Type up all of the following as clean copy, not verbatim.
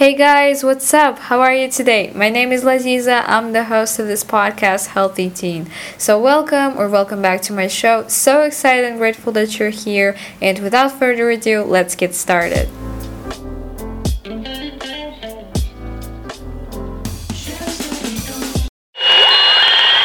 Hey guys, what's up? How are you today? My name is Laziza. I'm the host of this podcast, Healthy Teen. So welcome back to my show. So excited and grateful that you're here. And without further ado, let's get started.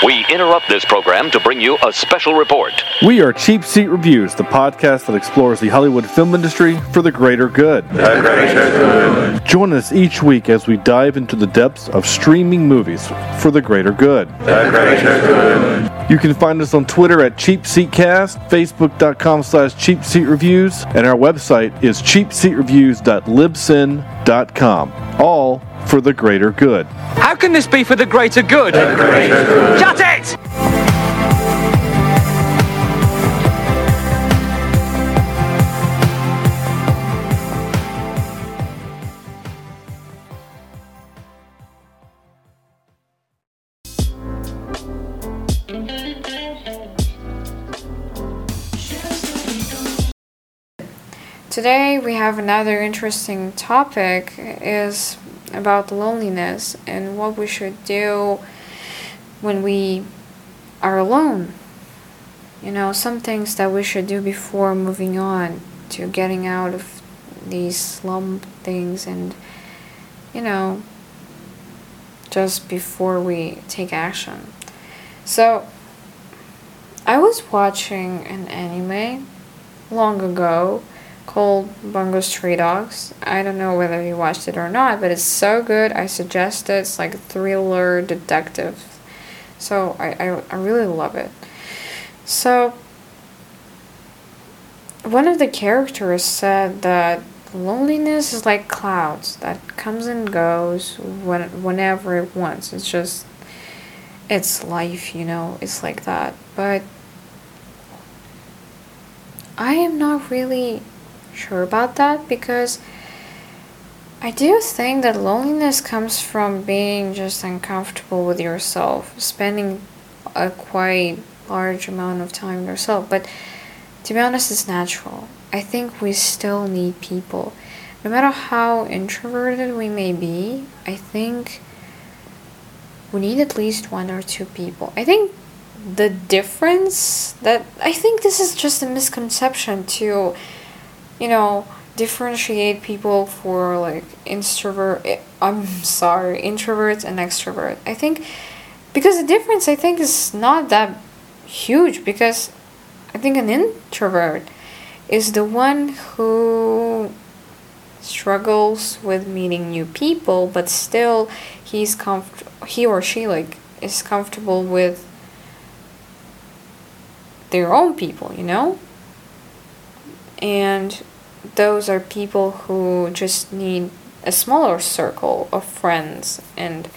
We interrupt this program to bring you a special report. We are Cheap Seat Reviews, the podcast that explores the Hollywood film industry for the greater good. The greater good. Join us each week as we dive into the depths of streaming movies for the greater good. The greater good. You can find us on Twitter at CheapSeatCast, Facebook.com/Cheap Seat Reviews, and our website is CheapSeatReviews.libsyn.com. All for the greater good. How can this be for the greater good? The greater good. Shut it! Today we have another interesting topic is about loneliness and what we should do when we are alone. You know, some things that we should do before moving on to getting out of these slump things and, you know, just before we take action. So, I was watching an anime long ago called Bungo Stray Dogs. I don't know whether you watched it or not, but it's so good. I suggest it. It's like a thriller detective. So I really love it. So one of the characters said that loneliness is like clouds that comes and goes whenever it wants. It's just, it's life, you know, it's like that. But I am not really sure about that, because I do think that loneliness comes from being just uncomfortable with yourself, spending a quite large amount of time with yourself. But to be honest, it's natural. I think we still need people. No matter how introverted we may be, I think we need at least one or two people. I think the difference that I think this is just a misconception to, you know, differentiate people for like introverts and extrovert. I think because the difference is not that huge, because I think an introvert is the one who struggles with meeting new people, but still he or she like is comfortable with their own people, you know? And those are people who just need a smaller circle of friends and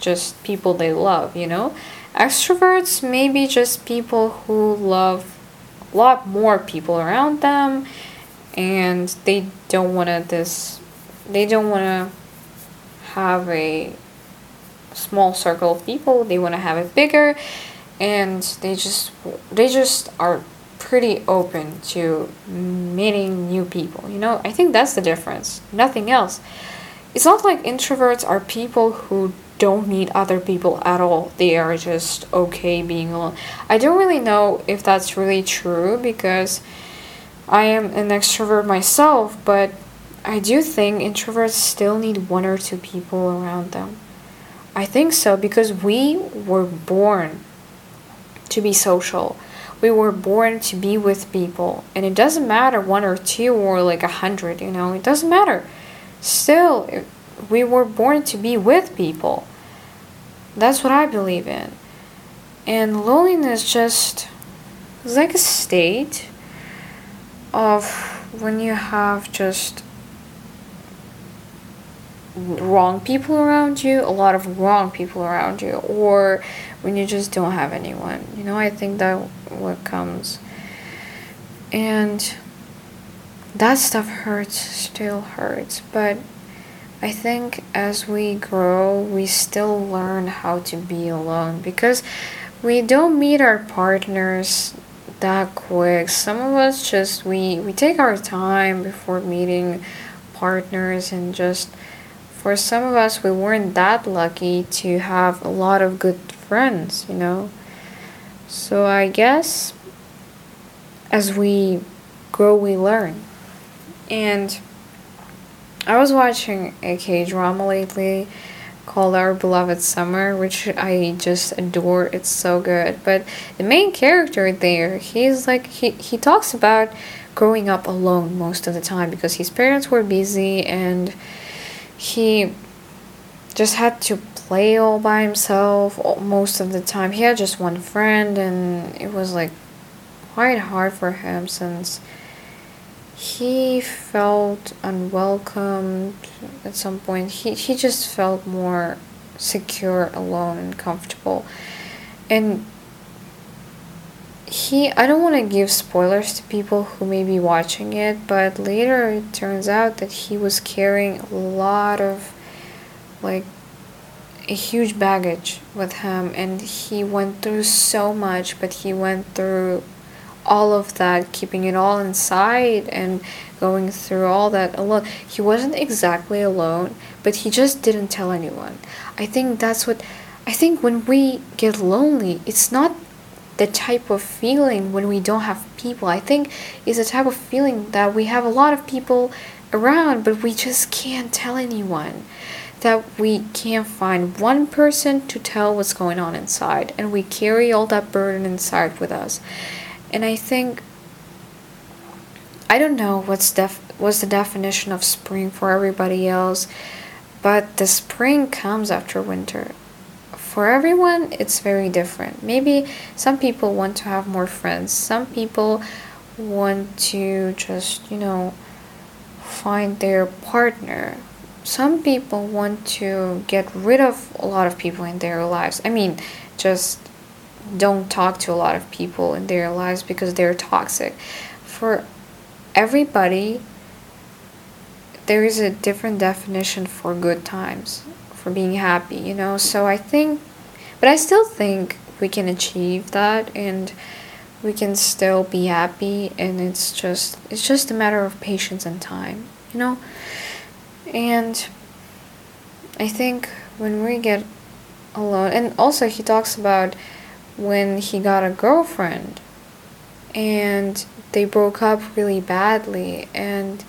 just people they love, you know? Extroverts may be just people who love a lot more people around them, and they don't want to have a small circle of people. They want to have it bigger, and they just are pretty open to meeting new people, you know? I think that's the difference, nothing else. It's not like introverts are people who don't need other people at all. They are just okay being alone. I don't really know if that's really true, because I am an extrovert myself, but I do think introverts still need one or two people around them. I think so, because we were born to be social. We were born to be with people, and it doesn't matter one or two or like 100, you know, it doesn't matter. Still, we were born to be with people. That's what I believe in. And loneliness just is like a state of when you have just a lot of wrong people around you, or when you just don't have anyone, you know? I think that what comes, and that stuff still hurts, but I think as we grow we still learn how to be alone, because we don't meet our partners that quick. Some of us just we take our time before meeting partners and just for some of us, we weren't that lucky to have a lot of good friends, you know. So I guess as we grow, we learn. And I was watching a K-drama lately called Our Beloved Summer, which I just adore. It's so good. But the main character there, he talks about growing up alone most of the time because his parents were busy and he just had to play all by himself most of the time. He had just one friend, and it was like quite hard for him since he felt unwelcomed at some point. He just felt more secure alone and comfortable. And I don't want to give spoilers to people who may be watching it, but later it turns out that he was carrying a lot of, like, a huge baggage with him, and he went through so much, but he went through all of that, keeping it all inside and going through all that alone. He wasn't exactly alone, but he just didn't tell anyone. I think when we get lonely, it's not the type of feeling when we don't have people. I think it's a type of feeling that we have a lot of people around, but we just can't tell anyone, that we can't find one person to tell what's going on inside, and we carry all that burden inside with us. And I think, I don't know what's the definition of spring for everybody else, but the spring comes after winter. For everyone, it's very different. Maybe some people want to have more friends. Some people want to just, you know, find their partner. Some people want to get rid of a lot of people in their lives. I mean, just don't talk to a lot of people in their lives because they're toxic. For everybody, there is a different definition for good times, for being happy, you know. So I think, but I still think we can achieve that, and we can still be happy, and it's just a matter of patience and time, you know. And I think when we get alone, and also he talks about when he got a girlfriend and they broke up really badly, and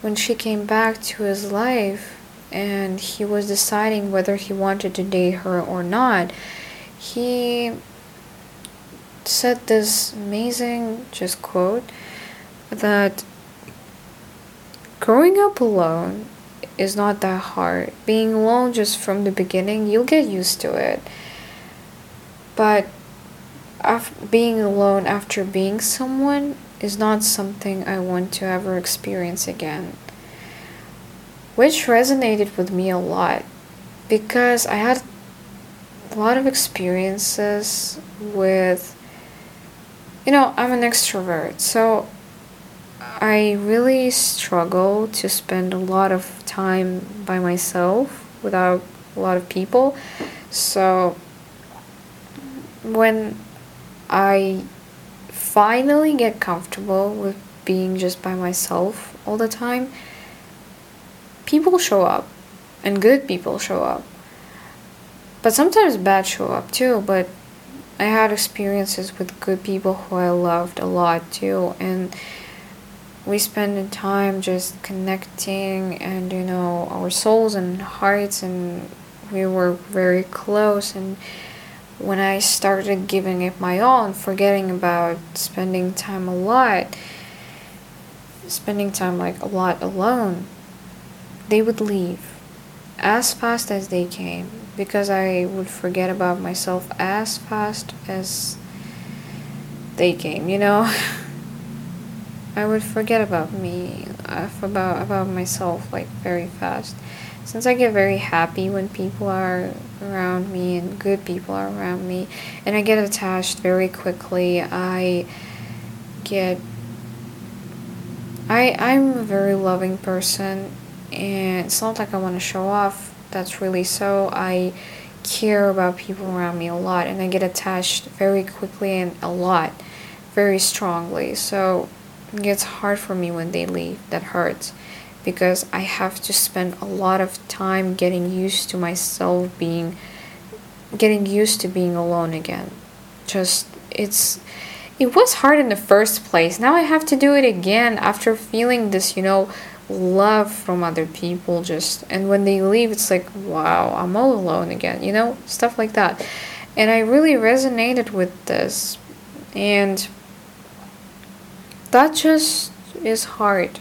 when she came back to his life and he was deciding whether he wanted to date her or not, he said this amazing just quote that growing up alone is not that hard. Being alone just from the beginning, you'll get used to it. But being alone after being someone is not something I want to ever experience again. Which resonated with me a lot, because I had a lot of experiences with, you know, I'm an extrovert, so I really struggle to spend a lot of time by myself without a lot of people. So when I finally get comfortable with being just by myself all the time, people show up, and good people show up, but sometimes bad show up too. But I had experiences with good people who I loved a lot too, and we spend time just connecting, and, you know, our souls and hearts, and we were very close. And when I started giving it my all and forgetting about spending time a lot alone, they would leave as fast as they came, because I would forget about myself as fast as they came, you know. I would forget about me, about myself, like, very fast. Since I get very happy when people are around me and good people are around me, and I get attached very quickly, I'm a very loving person, and it's not like I want to show off, that's really so. I care about people around me a lot, and I get attached very quickly and a lot, very strongly. So it gets hard for me when they leave. That hurts. because I have to spend a lot of time getting used to myself getting used to being alone again. It was hard in the first place. Now I have to do it again after feeling this, love from other people and when they leave, it's like, wow, I'm all alone again, stuff like that. And I really resonated with this. And that just is hard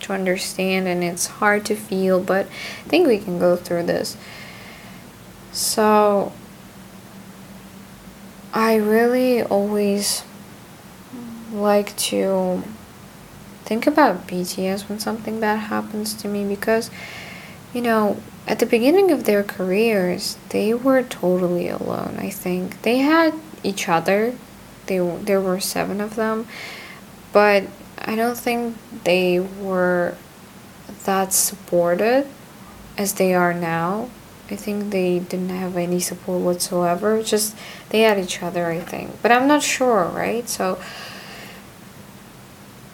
to understand, and it's hard to feel, but I think we can go through this. So I really always like to think about BTS when something bad happens to me, because at the beginning of their careers they were totally alone. I think they had each other, there were 7 of them, but I don't think they were that supported as they are now. I think they didn't have any support whatsoever. Just they had each other, I think. But I'm not sure, right? So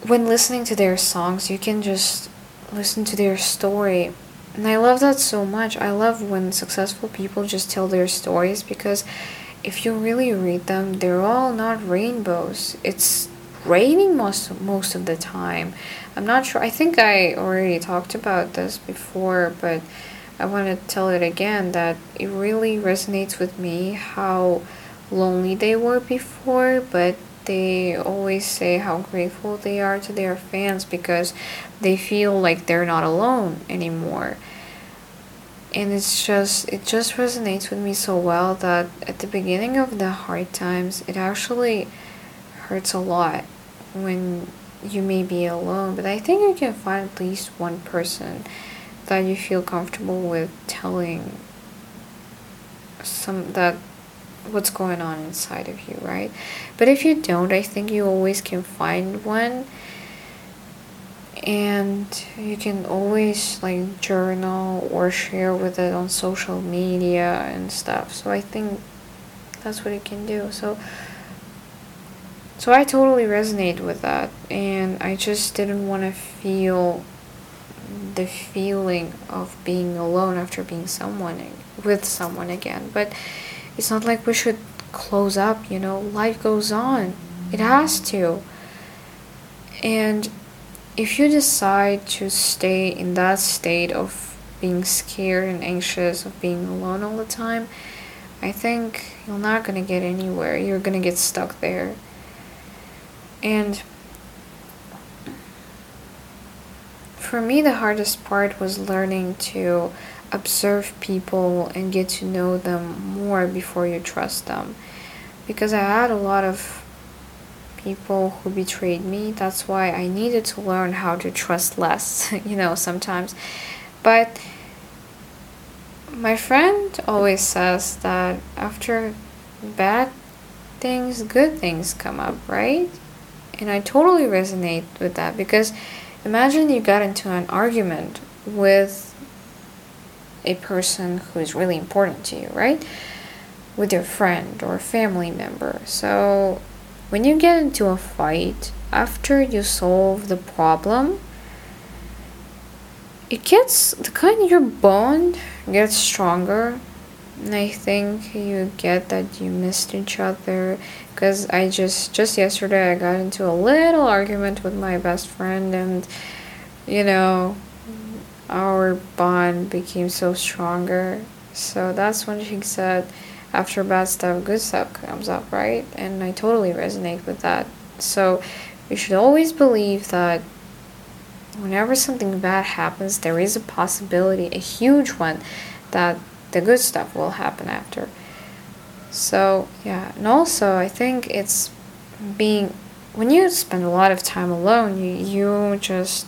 when listening to their songs, you can just listen to their story. And I love that so much. I love when successful people just tell their stories, because if you really read them, they're all not rainbows. It's raining most of the time. I'm not sure. I think I already talked about this before, but I want to tell it again, that it really resonates with me how lonely they were before, but they always say how grateful they are to their fans because they feel like they're not alone anymore. And it just resonates with me so well that at the beginning of the hard times, it actually hurts a lot when you may be alone, but I think you can find at least one person that you feel comfortable with telling what's going on inside of you, right? But if you don't, I think you always can find one, and you can always journal or share with it on social media and stuff. So I think that's what you can do. So I totally resonate with that, and I just didn't want to feel the feeling of being alone after being with someone again. But it's not like we should close up, life goes on, it has to. And if you decide to stay in that state of being scared and anxious of being alone all the time, I think you're not gonna get anywhere. You're gonna get stuck there. And for me, the hardest part was learning to observe people and get to know them more before you trust them. Because I had a lot of people who betrayed me. That's why I needed to learn how to trust less, sometimes. But my friend always says that after bad things, good things come up, right? And I totally resonate with that, because imagine you got into an argument with a person who is really important to you, right? With your friend or family member. So when you get into a fight, after you solve the problem, your bond gets stronger. And I think you get that you missed each other, because I just yesterday I got into a little argument with my best friend, and our bond became so stronger. So that's when she said, after bad stuff, good stuff comes up, right? And I totally resonate with that. So you should always believe that whenever something bad happens, there is a possibility, a huge one, that the good stuff will happen after. So yeah. And also I think it's being, when you spend a lot of time alone, you just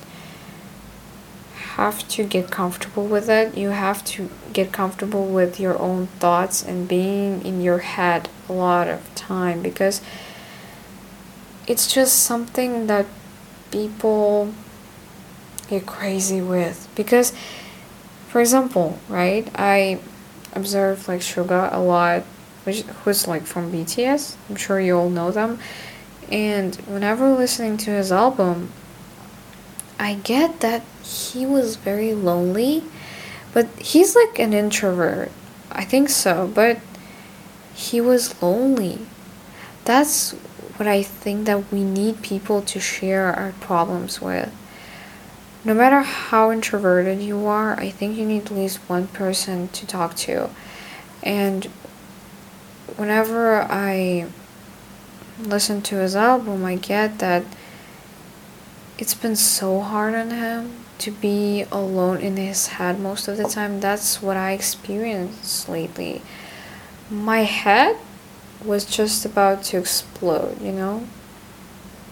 have to get comfortable with it. You have to get comfortable with your own thoughts and being in your head a lot of time, because it's just something that people get crazy with. Because, for example, right, I observe Suga a lot, who's from BTS. I'm sure you all know them. And whenever listening to his album, I get that he was very lonely, but he's like an introvert. I think so, but he was lonely. That's what I think that we need people to share our problems with. No matter how introverted you are, I think you need at least one person to talk to. And whenever I listen to his album, I get that it's been so hard on him to be alone in his head most of the time. That's what I experienced lately. My head was just about to explode, you know?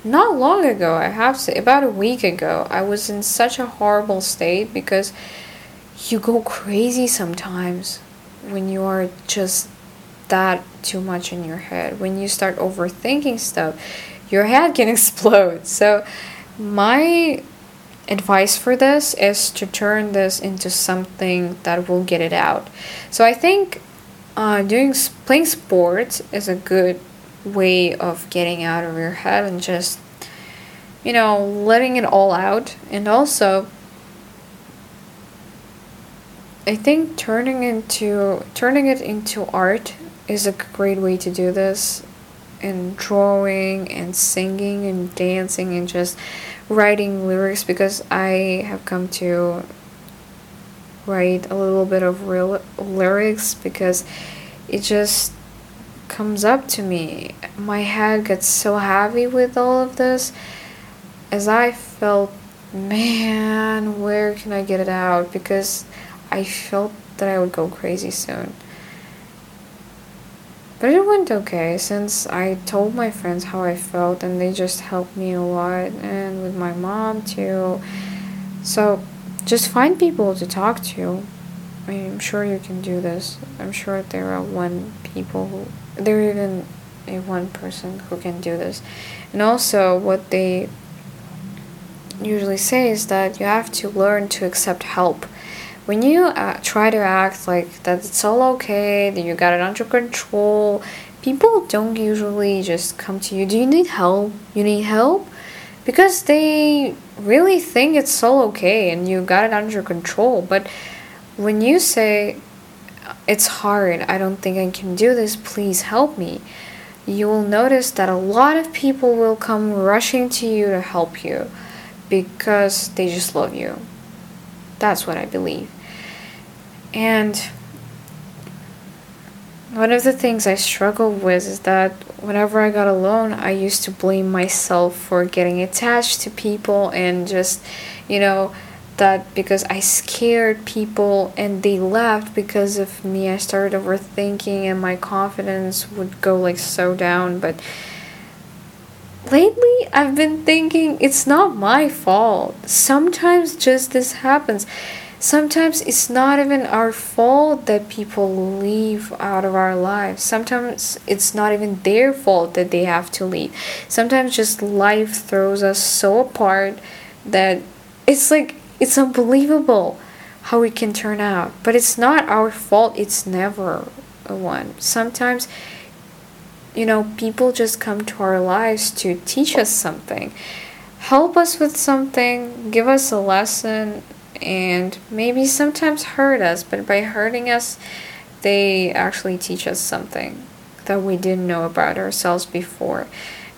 Not long ago, I have to say, about a week ago, I was in such a horrible state because you go crazy sometimes when you are just that too much in your head. When you start overthinking stuff, your head can explode. So my advice for this is to turn this into something that will get it out. So I think playing sports is a good way of getting out of your head and just, you know, letting it all out. And also, I think turning it into art is a great way to do this. And drawing and singing and dancing and just writing lyrics, because I have come to write a little bit of real lyrics because it just comes up to me. My head gets so heavy with all of this, as I felt, man, where can I get it out? Because I felt that I would go crazy soon. But it went okay, since I told my friends how I felt and they just helped me a lot, and with my mom too. So just find people to talk to. I mean, I'm sure you can do this. I'm sure there are even one person who can do this. And also what they usually say is that you have to learn to accept help. When you try to act like that it's all okay, that you got it under control, people don't usually just come to you. Do you need help? You need help? Because they really think it's all okay and you got it under control. But when you say, it's hard, I don't think I can do this, please help me, you will notice that a lot of people will come rushing to you to help you because they just love you. That's what I believe. And one of the things I struggle with is that whenever I got alone, I used to blame myself for getting attached to people and just, you know, that because I scared people and they left because of me, I started overthinking and my confidence would go like so down. But lately, I've been thinking it's not my fault. Sometimes just this happens. Sometimes it's not even our fault that people leave out of our lives. Sometimes it's not even their fault that they have to leave. Sometimes just life throws us so apart that it's like, it's unbelievable how it can turn out. But it's not our fault. It's never one. Sometimes, you know, people just come to our lives to teach us something, help us with something, give us a lesson, and maybe sometimes hurt us. But by hurting us, they actually teach us something that we didn't know about ourselves before.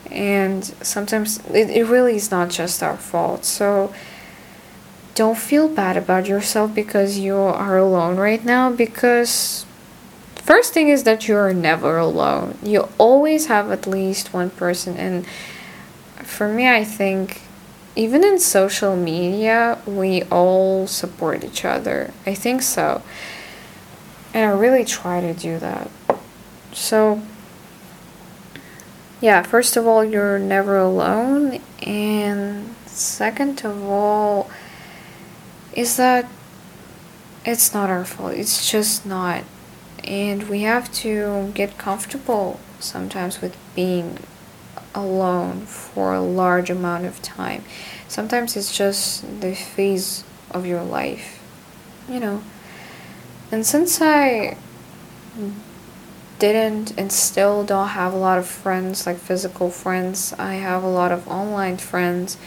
And sometimes it really is not just our fault. So don't feel bad about yourself because you are alone right now, because first thing is that you're never alone. You always have at least one person. And for me, I think even in social media, we all support each other. I think so. And I really try to do that. So yeah, first of all, you're never alone. And second of all is that it's not our fault. It's just not. And we have to get comfortable sometimes with being alone for a large amount of time. Sometimes it's just the phase of your life, you know. And since I didn't and still don't have a lot of friends, like physical friends, I have a lot of online friends.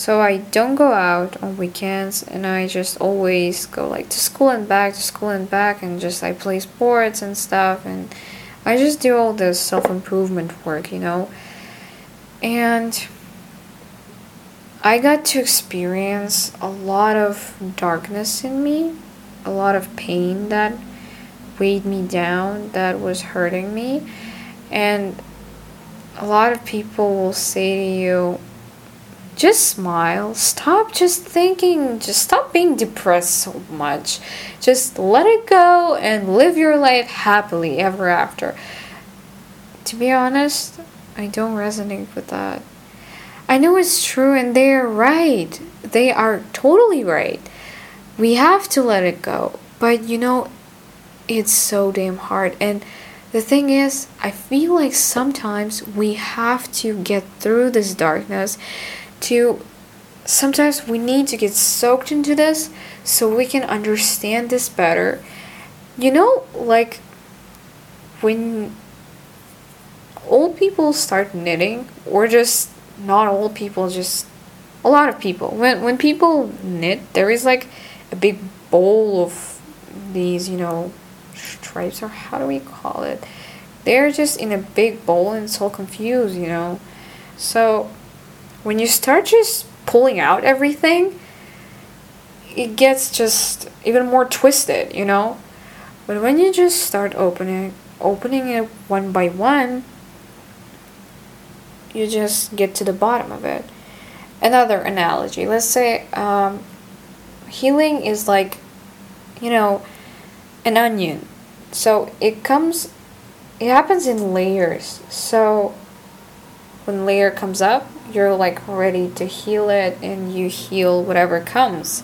So I don't go out on weekends, and I just always go like to school and back, to school and back, and just I play sports and stuff, and I just do all this self-improvement work, you know. And I got to experience a lot of darkness in me, a lot of pain that weighed me down, that was hurting me. And a lot of people will say to you, just smile, stop just thinking, just stop being depressed so much, just let it go and live your life happily ever after. To be honest, I don't resonate with that. I know it's true, and they're right. They are totally right. We have to let it go. But you know, it's so damn hard. And the thing is, I feel like sometimes we have to get through this darkness to... Sometimes we need to get soaked into this so we can understand this better. You know, like when old people start knitting, or just... not all people, just a lot of people, when people knit, there is like a big bowl of these, you know, stripes, or how do we call it, they're just in a big bowl and so confused, you know. So when you start just pulling out everything, it gets just even more twisted, you know. But when you just start opening it one by one, you just get to the bottom of it. Another analogy, let's say healing is like, you know, an onion. So it happens in layers. So when layer comes up, you're like ready to heal it, and you heal whatever comes.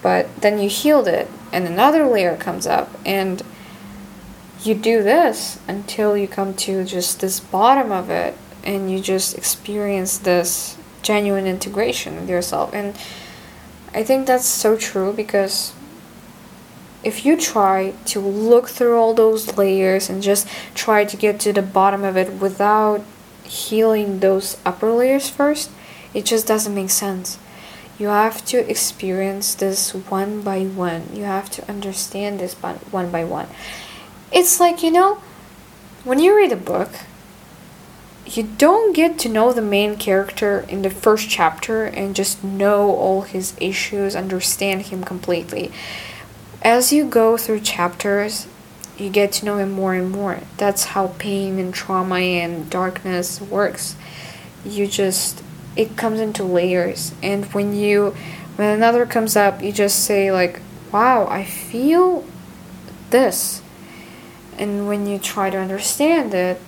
But then you healed it, and another layer comes up, and you do this until you come to just this bottom of it. And you just experience this genuine integration with yourself. And I think that's so true, because if you try to look through all those layers and just try to get to the bottom of it without healing those upper layers first, it just doesn't make sense. You have to experience this one by one. You have to understand this one by one. It's like, you know, when you read a book, you don't get to know the main character in the first chapter and just know all his issues, understand him completely. As you go through chapters, you get to know him more and more. That's how pain and trauma and darkness works. It comes into layers. And when another comes up, you just say like, wow, I feel this. And when you try to understand it,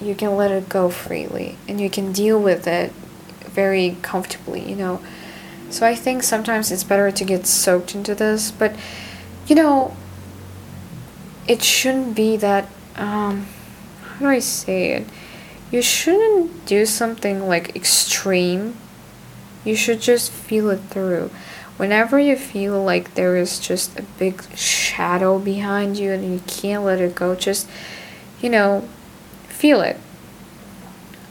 you can let it go freely, and you can deal with it very comfortably, you know. So I think sometimes it's better to get soaked into this, but, you know, it shouldn't be that, how do I say it? You shouldn't do something like extreme. You should just feel it through. Whenever you feel like there is just a big shadow behind you and you can't let it go, just, you know, feel it.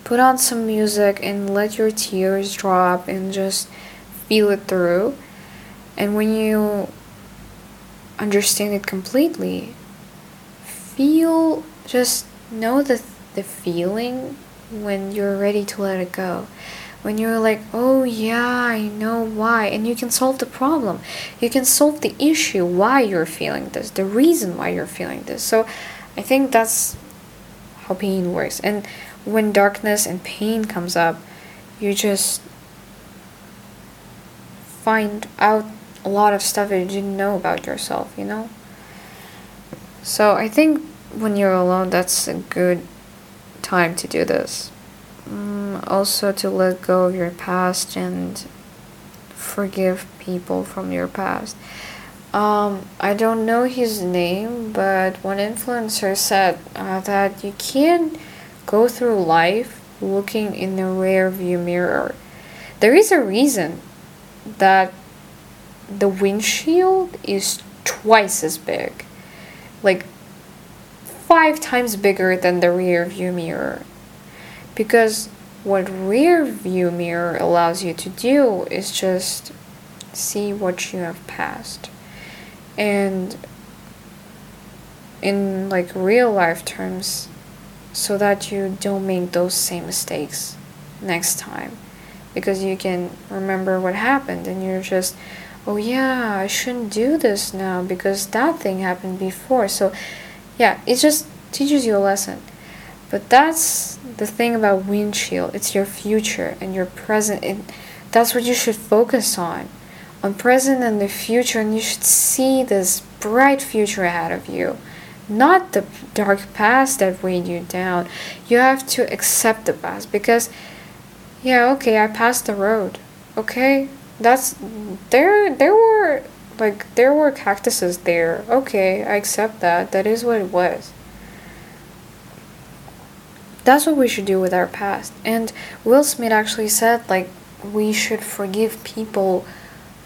Put on some music and let your tears drop and just feel it through. And when you understand it completely, know the feeling when you're ready to let it go. When you're like, oh yeah, I know why. And you can solve the problem. You can solve the issue why you're feeling this, the reason why you're feeling this. So I think that's how pain works. And when darkness and pain comes up, you just find out a lot of stuff that you didn't know about yourself, you know. So I think when you're alone, that's a good time to do this. Also to let go of your past and forgive people from your past. I don't know his name, but one influencer said that you can't go through life looking in the rearview mirror. There is a reason that the windshield is twice as big, like 5 times bigger than the rearview mirror, because What rear view mirror allows you to do is just see what you have passed. And in like real life terms, so that you don't make those same mistakes next time. Because you can remember what happened and you're just, oh yeah, I shouldn't do this now because that thing happened before. So yeah, it just teaches you a lesson. But that's the thing about windshield. It's your future and your present. That's what you should focus on present and the future. And you should see this bright future ahead of you, not the dark past that weighed you down. You have to accept the past because, yeah, okay, I passed the road. Okay, that's there. There were cactuses there. Okay, I accept that. That is what it was. That's what we should do with our past. And Will Smith actually said, like, we should forgive people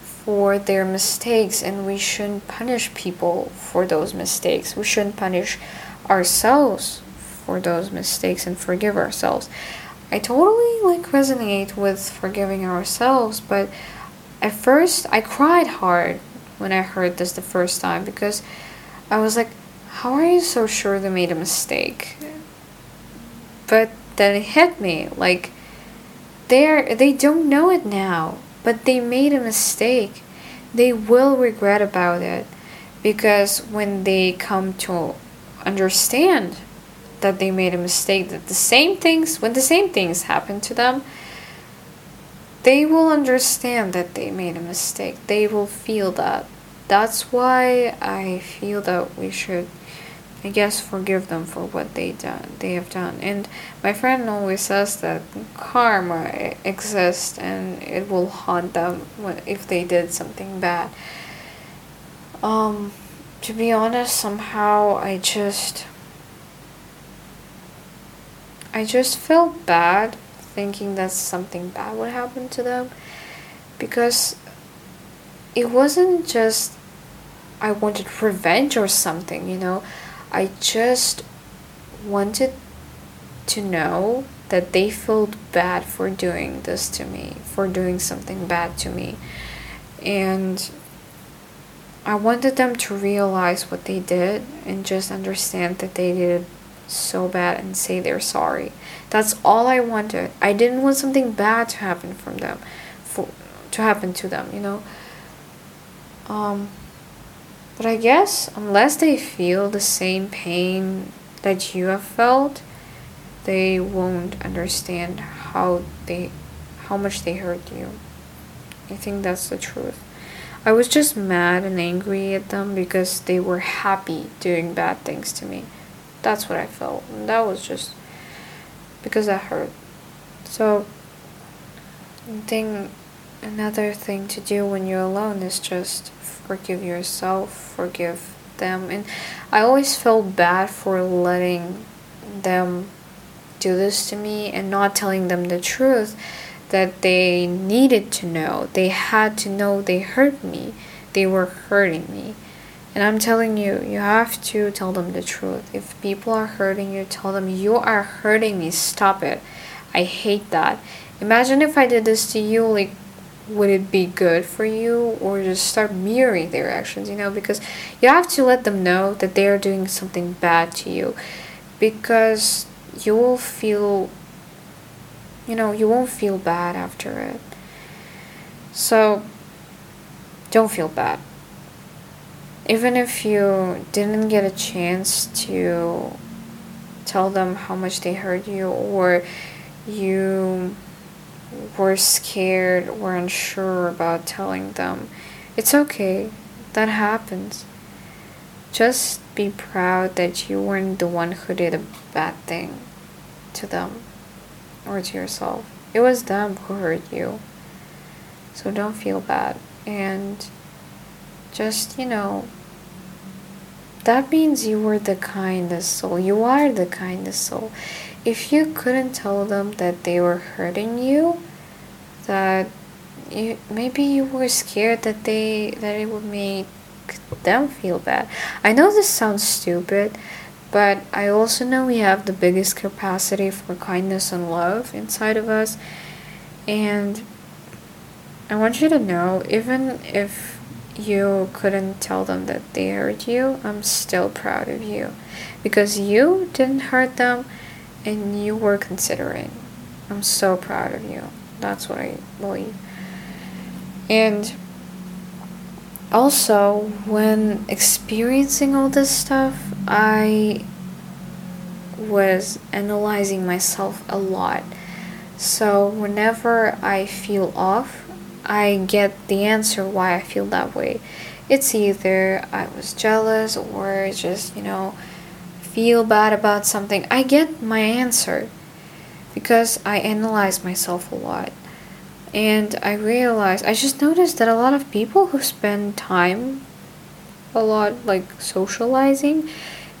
for their mistakes and we shouldn't punish people for those mistakes. We shouldn't punish ourselves for those mistakes and forgive ourselves. I totally resonate with forgiving ourselves, but at first I cried hard when I heard this the first time because I was like, how are you so sure they made a mistake? But then it hit me, like, they don't know it now, but they made a mistake. They will regret about it, because when they come to understand that they made a mistake, that when the same things happen to them, they will understand that they made a mistake. They will feel that. That's why I feel that we should, I guess, forgive them for what they have done. And my friend always says that karma exists and it will haunt them if they did something bad. To be honest, somehow I just felt bad thinking that something bad would happen to them, because it wasn't just I wanted revenge or something, you know. I just wanted to know that they felt bad for doing this to me, for doing something bad to me. And I wanted them to realize what they did and just understand that they did so bad and say they're sorry. That's all I wanted. I didn't want something bad to happen to them, you know. But I guess, unless they feel the same pain that you have felt, they won't understand how much they hurt you. I think that's the truth. I was just mad and angry at them because they were happy doing bad things to me. That's what I felt. And that was just because that hurt. So, I think another thing to do when you're alone is just forgive yourself, forgive them. And I always felt bad for letting them do this to me and not telling them the truth that they needed to know. They had to know they hurt me. They were hurting me. And I'm telling you, you have to tell them the truth. If people are hurting you, tell them, you are hurting me. Stop it. I hate that. Imagine if I did this to you, like, would it be good for you? Or just start mirroring their actions, you know, because you have to let them know that they are doing something bad to you, because you will feel, you know, you won't feel bad after it. So don't feel bad. Even if you didn't get a chance to tell them how much they hurt you, or you were scared or unsure about telling them, it's okay, that happens. Just be proud that you weren't the one who did a bad thing to them or to yourself. It was them who hurt you. So don't feel bad. And just, you know, that means you were the kindest soul. You are the kindest soul. If you couldn't tell them that they were hurting you, that maybe you were scared that it would make them feel bad. I know this sounds stupid, But I also know we have the biggest capacity for kindness and love inside of us. And I want you to know, even if you couldn't tell them that they hurt you, I'm still proud of you. Because you didn't hurt them and you were considerate. I'm so proud of you. That's what I believe. And also, when experiencing all this stuff, I was analyzing myself a lot. So whenever I feel off, I get the answer why I feel that way. It's either I was jealous or just, feel bad about something. I get my answer because I analyze myself a lot. And I just noticed that a lot of people who spend time a lot socializing,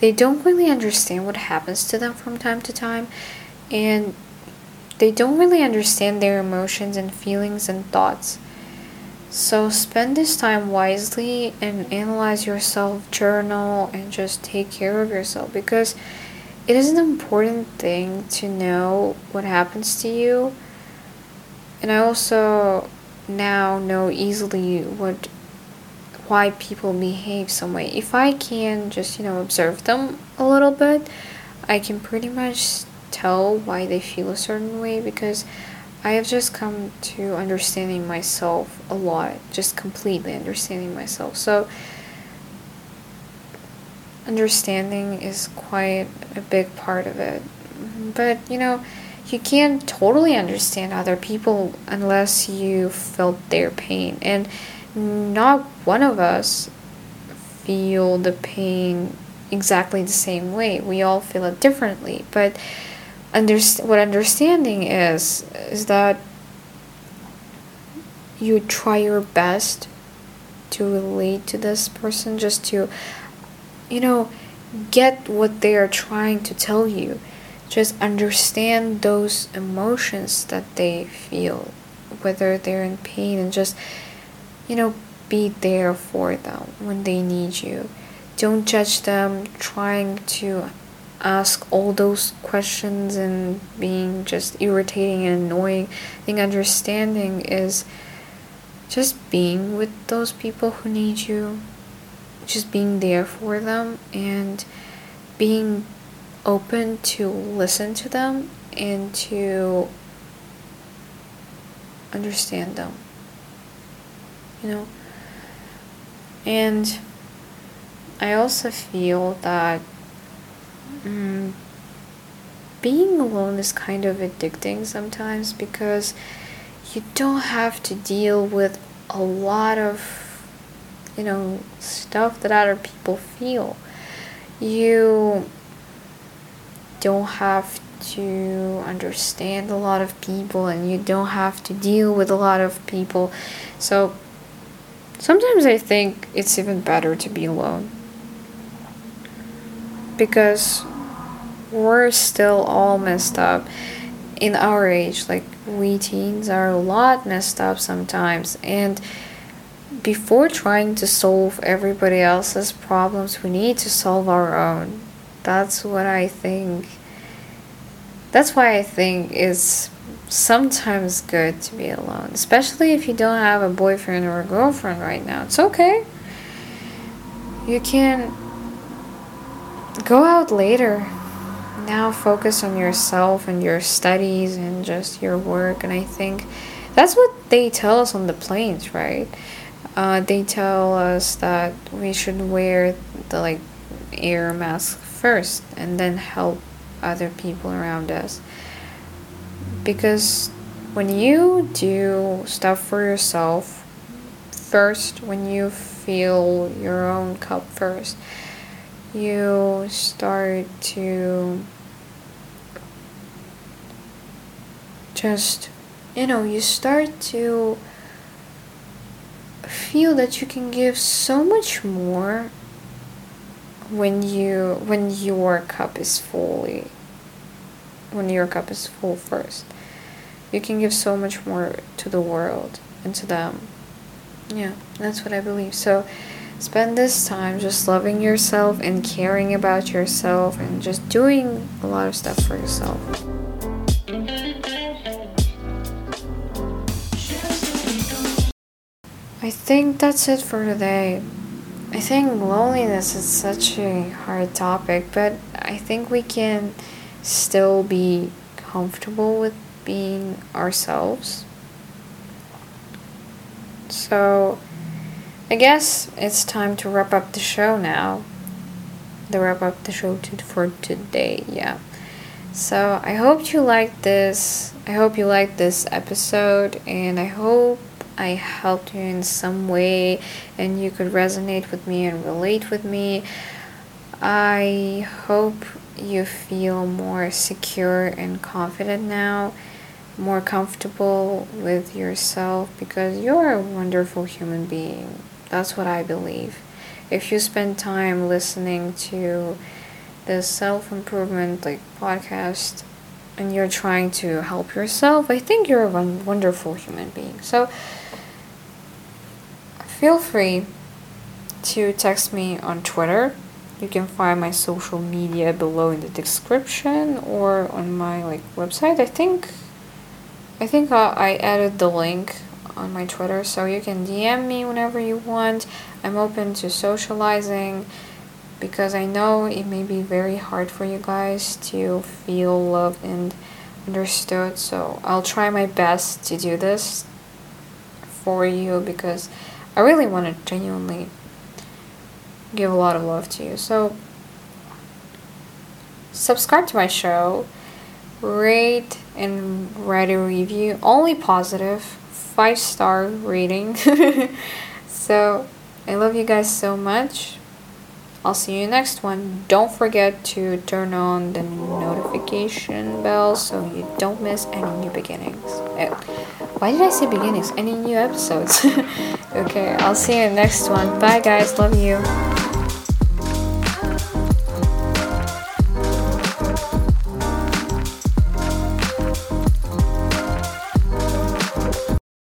they don't really understand what happens to them from time to time, and they don't really understand their emotions and feelings and thoughts. So spend this time wisely and analyze yourself, journal, and just take care of yourself, because it is an important thing to know what happens to you. And I also now know easily why people behave some way. If I can just, observe them a little bit, I can pretty much tell why they feel a certain way, because I have just come to understanding myself a lot, just completely understanding myself. So understanding is quite a big part of it. But, you can't totally understand other people unless you felt their pain. And not one of us feel the pain exactly the same way. We all feel it differently. But what understanding is that you try your best to relate to this person, just to, get what they are trying to tell you. Just understand those emotions that they feel, whether they're in pain, and just, be there for them when they need you. Don't judge them, trying to ask all those questions and being just irritating and annoying. I think understanding is just being with those people who need you, just being there for them, and being open to listen to them and to understand them, And I also feel that being alone is kind of addicting sometimes, because you don't have to deal with a lot of stuff that other people feel. You don't have to understand a lot of people, and you don't have to deal with a lot of people. So sometimes I think it's even better to be alone, because we're still all messed up in our age. We teens are a lot messed up sometimes, and before trying to solve everybody else's problems, we need to solve our own. That's why I think it's sometimes good to be alone. Especially if you don't have a boyfriend or a girlfriend right now. It's okay. You can go out later. Now focus on yourself and your studies and just your work. And I think that's what they tell us on the planes, right? They tell us that we should wear the air mask first and then help other people around us, because when you do stuff for yourself first, when you fill your own cup first, you start to just you start to feel that you can give so much more when your cup is full first. You can give so much more to the world and to them. Yeah, that's what I believe. So Spend this time just loving yourself and caring about yourself and just doing a lot of stuff for yourself. I think that's it for today. I think loneliness is such a hard topic, but I think we can still be comfortable with being ourselves. So I guess it's time to wrap up the show now. For today, yeah. So I hope you liked this. I hope you liked this episode, and I hope I helped you in some way and you could resonate with me and relate with me. I hope you feel more secure and confident now, more comfortable with yourself, because you're a wonderful human being. That's what I believe. If you spend time listening to the self-improvement podcast and you're trying to help yourself, I think you're a wonderful human being. So feel free to text me on Twitter. You can find my social media below in the description or on my website. I think I added the link on my Twitter, so you can DM me whenever you want. I'm open to socializing, because I know it may be very hard for you guys to feel loved and understood. So I'll try my best to do this for you, because I really want to genuinely give a lot of love to you. So subscribe to my show, rate and write a review, only positive 5-star rating. So I love you guys so much. I'll see you next one. Don't forget to turn on the notification bell so you don't miss any new beginnings. Why did I say beginnings? Any new episodes. Okay, I'll see you next one. Bye guys, love you.